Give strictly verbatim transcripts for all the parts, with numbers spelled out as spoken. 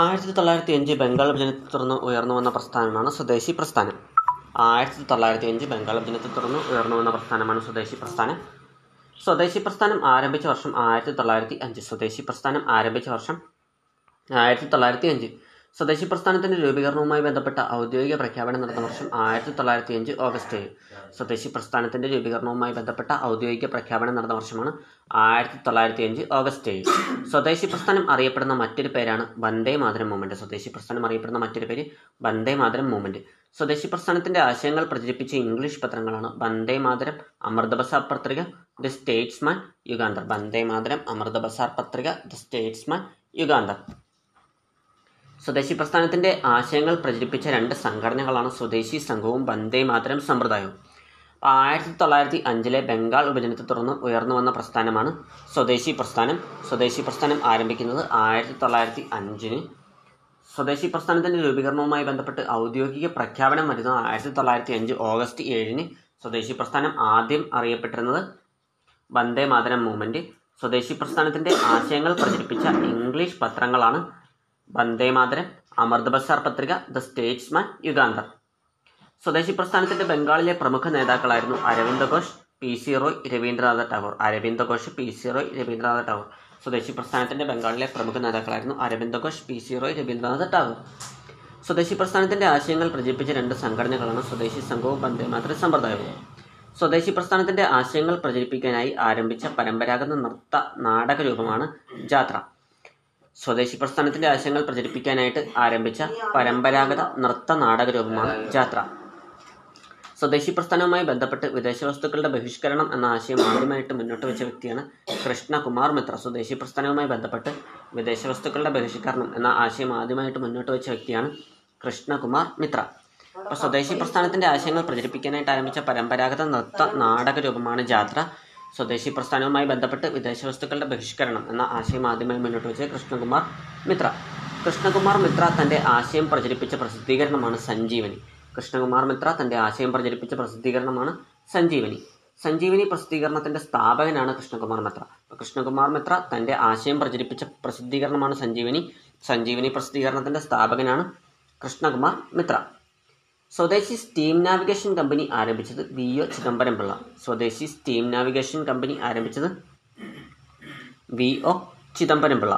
ആയിരത്തി തൊള്ളായിരത്തി അഞ്ച് ബംഗാൾ വിഭജനത്തെ തുടർന്ന് ഉയർന്നു വന്ന പ്രസ്ഥാനമാണ് സ്വദേശി പ്രസ്ഥാനം. ആയിരത്തി തൊള്ളായിരത്തി അഞ്ച് ബംഗാൾ വിഭജനത്തെ തുടർന്ന് ഉയർന്നു വന്ന പ്രസ്ഥാനമാണ് സ്വദേശി പ്രസ്ഥാനം. സ്വദേശി പ്രസ്ഥാനം ആരംഭിച്ച വർഷം ആയിരത്തി തൊള്ളായിരത്തി അഞ്ച് സ്വദേശി പ്രസ്ഥാനം ആരംഭിച്ച വർഷം ആയിരത്തി തൊള്ളായിരത്തി അഞ്ച് സ്വദേശി പ്രസ്ഥാനത്തിൻ്റെ രൂപീകരണവുമായി ബന്ധപ്പെട്ട ഔദ്യോഗിക പ്രഖ്യാപനം നടന്ന വർഷം ആയിരത്തി തൊള്ളായിരത്തി അഞ്ച് ഓഗസ്റ്റ് ഏഴ്. സ്വദേശി പ്രസ്ഥാനത്തിൻ്റെ രൂപീകരണവുമായി ബന്ധപ്പെട്ട ഔദ്യോഗിക പ്രഖ്യാപനം നടന്ന വർഷമാണ് ആയിരത്തി തൊള്ളായിരത്തി അഞ്ച് ഓഗസ്റ്റ് ഏഴ്. സ്വദേശി പ്രസ്ഥാനം അറിയപ്പെടുന്ന മറ്റൊരു പേരാണ് വന്ദേ മാതരം മൂവ്മെൻറ്റ്. സ്വദേശി പ്രസ്ഥാനം അറിയപ്പെടുന്ന മറ്റൊരു പേര് വന്ദേ മാതരം മൂവ്മെൻറ്റ്. സ്വദേശി പ്രസ്ഥാനത്തിൻ്റെ ആശയങ്ങൾ പ്രചരിപ്പിച്ച ഇംഗ്ലീഷ് പത്രങ്ങളാണ് Vande Mataram, Amrita Bazar Patrika, the Statesman, Yugandhar. Vande Mataram, Amrita Bazar Patrika, the Statesman, Yugandhar. സ്വദേശി പ്രസ്ഥാനത്തിൻ്റെ ആശയങ്ങൾ പ്രചരിപ്പിച്ച രണ്ട് സംഘടനകളാണ് സ്വദേശി സംഘവും വന്ദേ മാതരം സമ്പ്രദായവും. ആയിരത്തി തൊള്ളായിരത്തി അഞ്ചിലെ ബംഗാൾ വിഭജനത്തെ തുടർന്ന് ഉയർന്നു വന്ന പ്രസ്ഥാനമാണ് സ്വദേശി പ്രസ്ഥാനം. സ്വദേശി പ്രസ്ഥാനം ആരംഭിക്കുന്നത് ആയിരത്തി തൊള്ളായിരത്തി അഞ്ചിന്. സ്വദേശി പ്രസ്ഥാനത്തിൻ്റെ രൂപീകരണവുമായി ബന്ധപ്പെട്ട് ഔദ്യോഗിക പ്രഖ്യാപനം വരുന്നത് ആയിരത്തി തൊള്ളായിരത്തി അഞ്ച് ഓഗസ്റ്റ് ഏഴിന്. സ്വദേശി പ്രസ്ഥാനം ആദ്യം അറിയപ്പെട്ടിരുന്നത് വന്ദേ മാതരം മൂവ്മെൻറ്റ്. സ്വദേശി പ്രസ്ഥാനത്തിൻ്റെ ആശയങ്ങൾ പ്രചരിപ്പിച്ച ഇംഗ്ലീഷ് പത്രങ്ങളാണ് വന്ദേ മാതരം, അമൃത ബസാർ പത്രിക, ദ സ്റ്റേറ്റ്സ്മാൻ, യുഗാന്തർ. സ്വദേശി പ്രസ്ഥാനത്തിൻ്റെ ബംഗാളിലെ പ്രമുഖ നേതാക്കളായിരുന്നു Aurobindo Ghosh, P C Roy, Rabindranath Tagore. Aurobindo Ghosh, P C Roy, Rabindranath Tagore. സ്വദേശി പ്രസ്ഥാനത്തിൻ്റെ ബംഗാളിലെ പ്രമുഖ നേതാക്കളായിരുന്നു അരവിന്ദ് ഘോഷ്, പി സി റോയ്, രവീന്ദ്രനാഥ ടാഗോർ. സ്വദേശി പ്രസ്ഥാനത്തിൻ്റെ ആശയങ്ങൾ പ്രചരിപ്പിച്ച രണ്ട് സംഘടനകളാണ് സ്വദേശി സംഘവും വന്ദേ മാതരം സമ്പ്രദായവും. സ്വദേശി പ്രസ്ഥാനത്തിൻ്റെ ആശയങ്ങൾ പ്രചരിപ്പിക്കാനായി ആരംഭിച്ച പരമ്പരാഗത നൃത്ത നാടക രൂപമാണ് ജാത്ര. സ്വദേശി പ്രസ്ഥാനത്തിൻ്റെ ആശയങ്ങൾ പ്രചരിപ്പിക്കാനായിട്ട് ആരംഭിച്ച പരമ്പരാഗത നൃത്ത നാടക രൂപമാണ് ജാത്ര. സ്വദേശി പ്രസ്ഥാനവുമായി ബന്ധപ്പെട്ട് വിദേശ വസ്തുക്കളുടെ ബഹിഷ്കരണം എന്ന ആശയം ആദ്യമായിട്ട് മുന്നോട്ട് വെച്ച വ്യക്തിയാണ് കൃഷ്ണകുമാർ മിത്ര. സ്വദേശി പ്രസ്ഥാനവുമായി ബന്ധപ്പെട്ട് വിദേശ വസ്തുക്കളുടെ ബഹിഷ്കരണം എന്ന ആശയം ആദ്യമായിട്ട് മുന്നോട്ട് വെച്ച വ്യക്തിയാണ് കൃഷ്ണകുമാർ മിത്ര. അപ്പോൾ സ്വദേശി പ്രസ്ഥാനത്തിൻ്റെ ആശയങ്ങൾ പ്രചരിപ്പിക്കാനായിട്ട് ആരംഭിച്ച പരമ്പരാഗത നൃത്ത നാടക രൂപമാണ് ജാത്ര. സ്വദേശി പ്രസ്ഥാനവുമായി ബന്ധപ്പെട്ട് വിദേശ വസ്തുക്കളുടെ ബഹിഷ്കരണം എന്ന ആശയം ആദ്യമായി മുന്നോട്ട് വെച്ച കൃഷ്ണകുമാർ മിത്ര. കൃഷ്ണകുമാർ മിത്ര തൻ്റെ ആശയം പ്രചരിപ്പിച്ച പ്രസിദ്ധീകരണമാണ് സഞ്ജീവനി. കൃഷ്ണകുമാർ മിത്ര തൻ്റെ ആശയം പ്രചരിപ്പിച്ച പ്രസിദ്ധീകരണമാണ് സഞ്ജീവനി. സഞ്ജീവനി പ്രസിദ്ധീകരണത്തിൻ്റെ സ്ഥാപകനാണ് കൃഷ്ണകുമാർ മിത്ര. കൃഷ്ണകുമാർ മിത്ര തൻ്റെ ആശയം പ്രചരിപ്പിച്ച പ്രസിദ്ധീകരണമാണ് സഞ്ജീവനി. സഞ്ജീവനി പ്രസിദ്ധീകരണത്തിൻ്റെ സ്ഥാപകനാണ് കൃഷ്ണകുമാർ മിത്ര. സ്വദേശി സ്റ്റീം നാവിഗേഷൻ കമ്പനി ആരംഭിച്ചത് വി ഒ ചിദംബരം പിള്ള. സ്വദേശി സ്റ്റീം നാവിഗേഷൻ കമ്പനി ആരംഭിച്ചത് വി ഒ ചിദംബരം പിള്ള.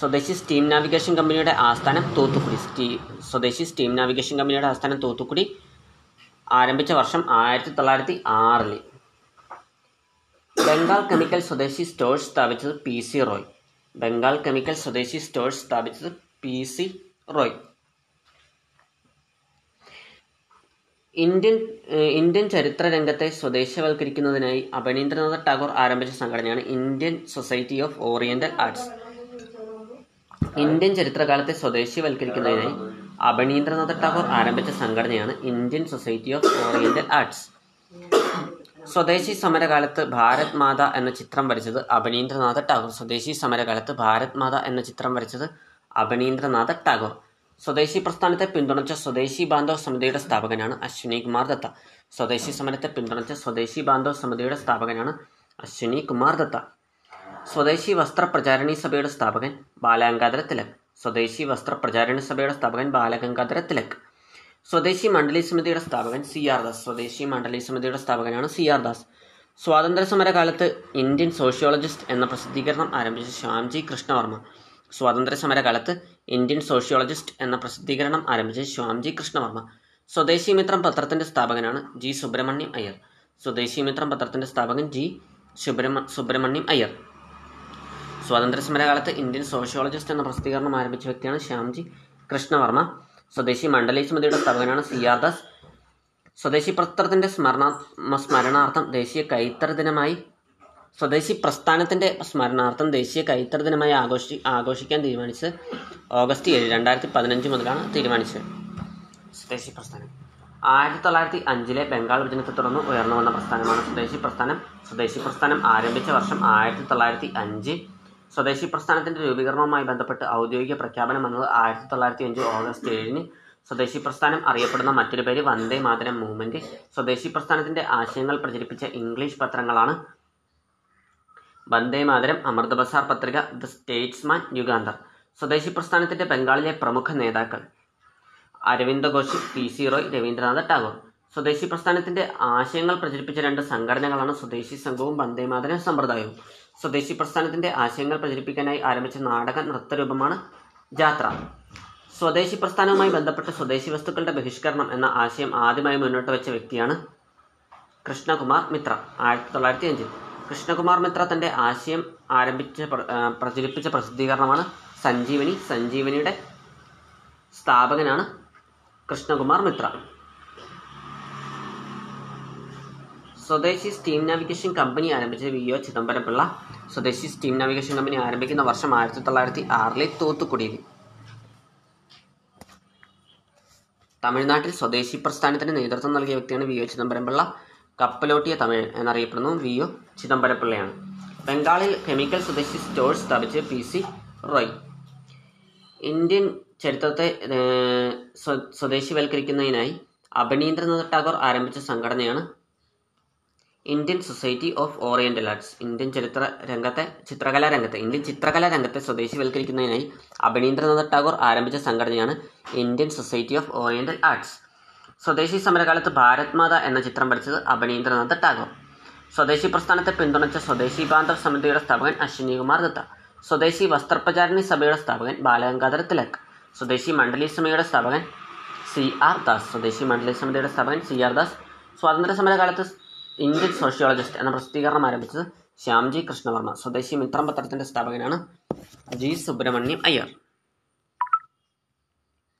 സ്വദേശി സ്റ്റീം നാവിഗേഷൻ കമ്പനിയുടെ ആസ്ഥാനം തൂത്തുക്കുടി. സ്റ്റീ സ്വദേശി സ്റ്റീം നാവിഗേഷൻ കമ്പനിയുടെ ആസ്ഥാനം തൂത്തുക്കുടി. ആരംഭിച്ച വർഷം ആയിരത്തി തൊള്ളായിരത്തി ആറിൽ. ബംഗാൾ കെമിക്കൽ സ്വദേശി സ്റ്റോഴ്സ് സ്ഥാപിച്ചത് P C Roy. Bengal chemical സ്വദേശി സ്റ്റോഴ്സ് സ്ഥാപിച്ചത് P C Roy. Indian Indian ചരിത്ര രംഗത്തെ സ്വദേശവൽക്കരിക്കുന്നതിനായി അപനീന്ദ്രനാഥ ടാഗോർ ആരംഭിച്ച സംഘടനയാണ് Indian society of oriental arts. Indian ചരിത്രകാലത്തെ സ്വദേശവൽക്കരിക്കുന്നതിനായി അപനീന്ദ്രനാഥ ടാഗോർ ആരംഭിച്ച സംഘടനയാണ് Indian society of oriental arts. സ്വദേശി സമരകാലത്ത് ഭാരത് മാത എന്ന ചിത്രം വരച്ചത് അപനീന്ദ്രനാഥ ടാഗോർ. സ്വദേശി സമരകാലത്ത് ഭാരത് മാത എന്ന ചിത്രം വരച്ചത് അപനീന്ദ്രനാഥ ടാഗോർ. സ്വദേശി പ്രസ്ഥാനത്തെ പിന്തുണച്ച സ്വദേശി ബാന്ധവ് സമിതിയുടെ സ്ഥാപകനാണ് അശ്വിനി കുമാർ ദത്ത. സ്വദേശി സമരത്തെ പിന്തുണച്ച സ്വദേശി ബാന്ധവ് സമിതിയുടെ സ്ഥാപകനാണ് അശ്വിനി കുമാർ ദത്ത. സ്വദേശി വസ്ത്ര പ്രചാരണി സഭയുടെ സ്ഥാപകൻ ബാലഗംഗാധര തിലക്. സ്വദേശി വസ്ത്ര പ്രചാരണി സഭയുടെ സ്ഥാപകൻ ബാലഗംഗാധര തിലക്. സ്വദേശി മണ്ഡലി സമിതിയുടെ സ്ഥാപകൻ സി ആർ ദാസ്. സ്വദേശി മണ്ഡലി സമിതിയുടെ സ്ഥാപകനാണ് സി ആർ ദാസ്. സ്വാതന്ത്ര്യ സമരകാലത്ത് ഇന്ത്യൻ സോഷ്യോളജിസ്റ്റ് എന്ന പ്രസിദ്ധീകരണം ആരംഭിച്ച ശ്യാംജി കൃഷ്ണവർമ്മ. സ്വാതന്ത്ര്യ സമരകാലത്ത് ഇന്ത്യൻ സോഷ്യോളജിസ്റ്റ് എന്ന പ്രസിദ്ധീകരണം ആരംഭിച്ച ശ്യാംജി കൃഷ്ണവർമ്മ. സ്വദേശി മിത്രം പത്രത്തിൻ്റെ സ്ഥാപകനാണ് ജി സുബ്രഹ്മണ്യം അയ്യർ. സ്വദേശി മിത്രം പത്രത്തിൻ്റെ സ്ഥാപകൻ ജി സുബ്രഹ്മ സുബ്രഹ്മണ്യം അയ്യർ. സ്വാതന്ത്ര്യ സമരകാലത്ത് ഇന്ത്യൻ സോഷ്യോളജിസ്റ്റ് എന്ന പ്രസിദ്ധീകരണം ആരംഭിച്ച വ്യക്തിയാണ് ശ്യാംജി കൃഷ്ണവർമ്മ. സ്വദേശി മണ്ഡലി സമിതിയുടെ സ്ഥാപകനാണ് സി ആർ ദാസ്. സ്വദേശി പത്രത്തിൻ്റെ സ്മരണ സ്മരണാർത്ഥം ദേശീയ കൈത്തറി ദിനമായി സ്വദേശി പ്രസ്ഥാനത്തിൻ്റെ സ്മരണാർത്ഥം ദേശീയ കൈത്തറി ദിനമായി ആഘോഷി ആഘോഷിക്കാൻ തീരുമാനിച്ച് ഓഗസ്റ്റ് ഏഴ് രണ്ടായിരത്തി പതിനഞ്ച് മുതലാണ് തീരുമാനിച്ചത്. സ്വദേശി പ്രസ്ഥാനം ആയിരത്തി തൊള്ളായിരത്തി അഞ്ചിലെ ബംഗാൾ വിഭജനത്തെ തുടർന്ന് ഉയർന്നു വന്ന പ്രസ്ഥാനമാണ് സ്വദേശി പ്രസ്ഥാനം. സ്വദേശി പ്രസ്ഥാനം ആരംഭിച്ച വർഷം ആയിരത്തി തൊള്ളായിരത്തി അഞ്ച്. സ്വദേശി പ്രസ്ഥാനത്തിൻ്റെ രൂപീകരണവുമായി ബന്ധപ്പെട്ട് ഔദ്യോഗിക പ്രഖ്യാപനം വന്നത് ആയിരത്തി തൊള്ളായിരത്തി അഞ്ച് ഓഗസ്റ്റ് ഏഴിന്. സ്വദേശി പ്രസ്ഥാനം അറിയപ്പെടുന്ന മറ്റൊരു പേര് വന്ദേ മാതരം മൂവ്മെൻറ്റ്. സ്വദേശി പ്രസ്ഥാനത്തിൻ്റെ ആശയങ്ങൾ പ്രചരിപ്പിച്ച ഇംഗ്ലീഷ് പത്രങ്ങളാണ് വന്ദേ മാതരം, അമൃത ബസാർ പത്രിക, ദ സ്റ്റേറ്റ്സ്മാൻ, യുഗാന്തർ. സ്വദേശി പ്രസ്ഥാനത്തിൻ്റെ ബംഗാളിലെ പ്രമുഖ നേതാക്കൾ അരവിന്ദ ഘോഷ്, പി സി റോയ്, രവീന്ദ്രനാഥ് ടാഗോർ. സ്വദേശി പ്രസ്ഥാനത്തിൻ്റെ ആശയങ്ങൾ പ്രചരിപ്പിച്ച രണ്ട് സംഘടനകളാണ് സ്വദേശി സംഘവും വന്ദേമാതരം സമ്പ്രദായവും. സ്വദേശി പ്രസ്ഥാനത്തിൻ്റെ ആശയങ്ങൾ പ്രചരിപ്പിക്കാനായി ആരംഭിച്ച നാടക നൃത്തരൂപമാണ് ജാത്ര. സ്വദേശി പ്രസ്ഥാനവുമായി ബന്ധപ്പെട്ട് സ്വദേശി വസ്തുക്കളുടെ ബഹിഷ്കരണം എന്ന ആശയം ആദ്യമായി മുന്നോട്ട് വെച്ച വ്യക്തിയാണ് കൃഷ്ണകുമാർ മിത്ര. ആയിരത്തി തൊള്ളായിരത്തി അഞ്ചിൽ കൃഷ്ണകുമാർ മിത്ര തൻ്റെ ആശയം ആരംഭിച്ച പ്രചരിപ്പിച്ച പ്രസിദ്ധീകരണമാണ് സഞ്ജീവനി. സഞ്ജീവനിയുടെ സ്ഥാപകനാണ് കൃഷ്ണകുമാർ മിത്ര. സ്വദേശി സ്റ്റീം നാവിഗേഷൻ കമ്പനി ആരംഭിച്ചത് വി ഒ ചിദംബരം പിള്ള. സ്വദേശി സ്റ്റീം നാവിഗേഷൻ കമ്പനി ആരംഭിക്കുന്ന വർഷം ആയിരത്തി തൊള്ളായിരത്തി ആറിലെ തൂത്തുക്കുടിയിൽ. തമിഴ്നാട്ടിൽ സ്വദേശി പ്രസ്ഥാനത്തിന് നേതൃത്വം നൽകിയ വ്യക്തിയാണ് വി ഒ ചിദംബരം പിള്ള. കപ്പലോട്ടിയ തമിഴൻ എന്നറിയപ്പെടുന്നു വി ഒ ചിദംബരം പിള്ളയാണ്. ബംഗാളിൽ കെമിക്കൽ സ്വദേശി സ്റ്റോഴ്സ് സ്ഥാപിച്ച് പി സി റോയ്. ഇന്ത്യൻ ചരിത്രത്തെ സ്വദേശിവൽക്കരിക്കുന്നതിനായി അഭിനീന്ദ്രനാഥ് ടാഗോർ ആരംഭിച്ച സംഘടനയാണ് Indian society of Oriental Arts. Indian ചരിത്ര രംഗത്തെ ചിത്രകലാ രംഗത്തെ ഇന്ത്യൻ ചിത്രകലാ രംഗത്തെ സ്വദേശിവൽക്കരിക്കുന്നതിനായി അഭിനീന്ദ്രനാഥ് ടാഗോർ ആരംഭിച്ച സംഘടനയാണ് Indian society of Oriental Arts. സ്വദേശി സമരകാലത്ത് ഭാരത് മാത എന്ന ചിത്രം വരച്ചത് അഭിനീന്ദ്രനാഥ് ടാഗോർ. സ്വദേശി പ്രസ്ഥാനത്തെ പിന്തുണച്ച സ്വദേശി ബാന്ധവ സമിതിയുടെ സ്ഥാപകൻ അശ്വിനി കുമാർ ദത്ത. സ്വദേശി വസ്ത്രപ്രചാരണി സഭയുടെ സ്ഥാപകൻ ബാലഗംഗാധര തിലക്. സ്വദേശി മണ്ഡലി സമിതിയുടെ സ്ഥാപകൻ സി ആർ ദാസ്. സ്വദേശി മണ്ഡലി സമിതിയുടെ സ്ഥാപകൻ സി ആർ ദാസ്. സ്വാതന്ത്ര്യ സമരകാലത്ത് ഇന്ത്യൻ സോഷ്യോളജിസ്റ്റ് എന്ന പ്രസിദ്ധീകരണം ആരംഭിച്ചത് ശ്യാംജി കൃഷ്ണവർമ്മ. സ്വദേശി മിത്രം പത്രത്തിൻ്റെ സ്ഥാപകനാണ് ജി സുബ്രഹ്മണ്യം അയ്യർ.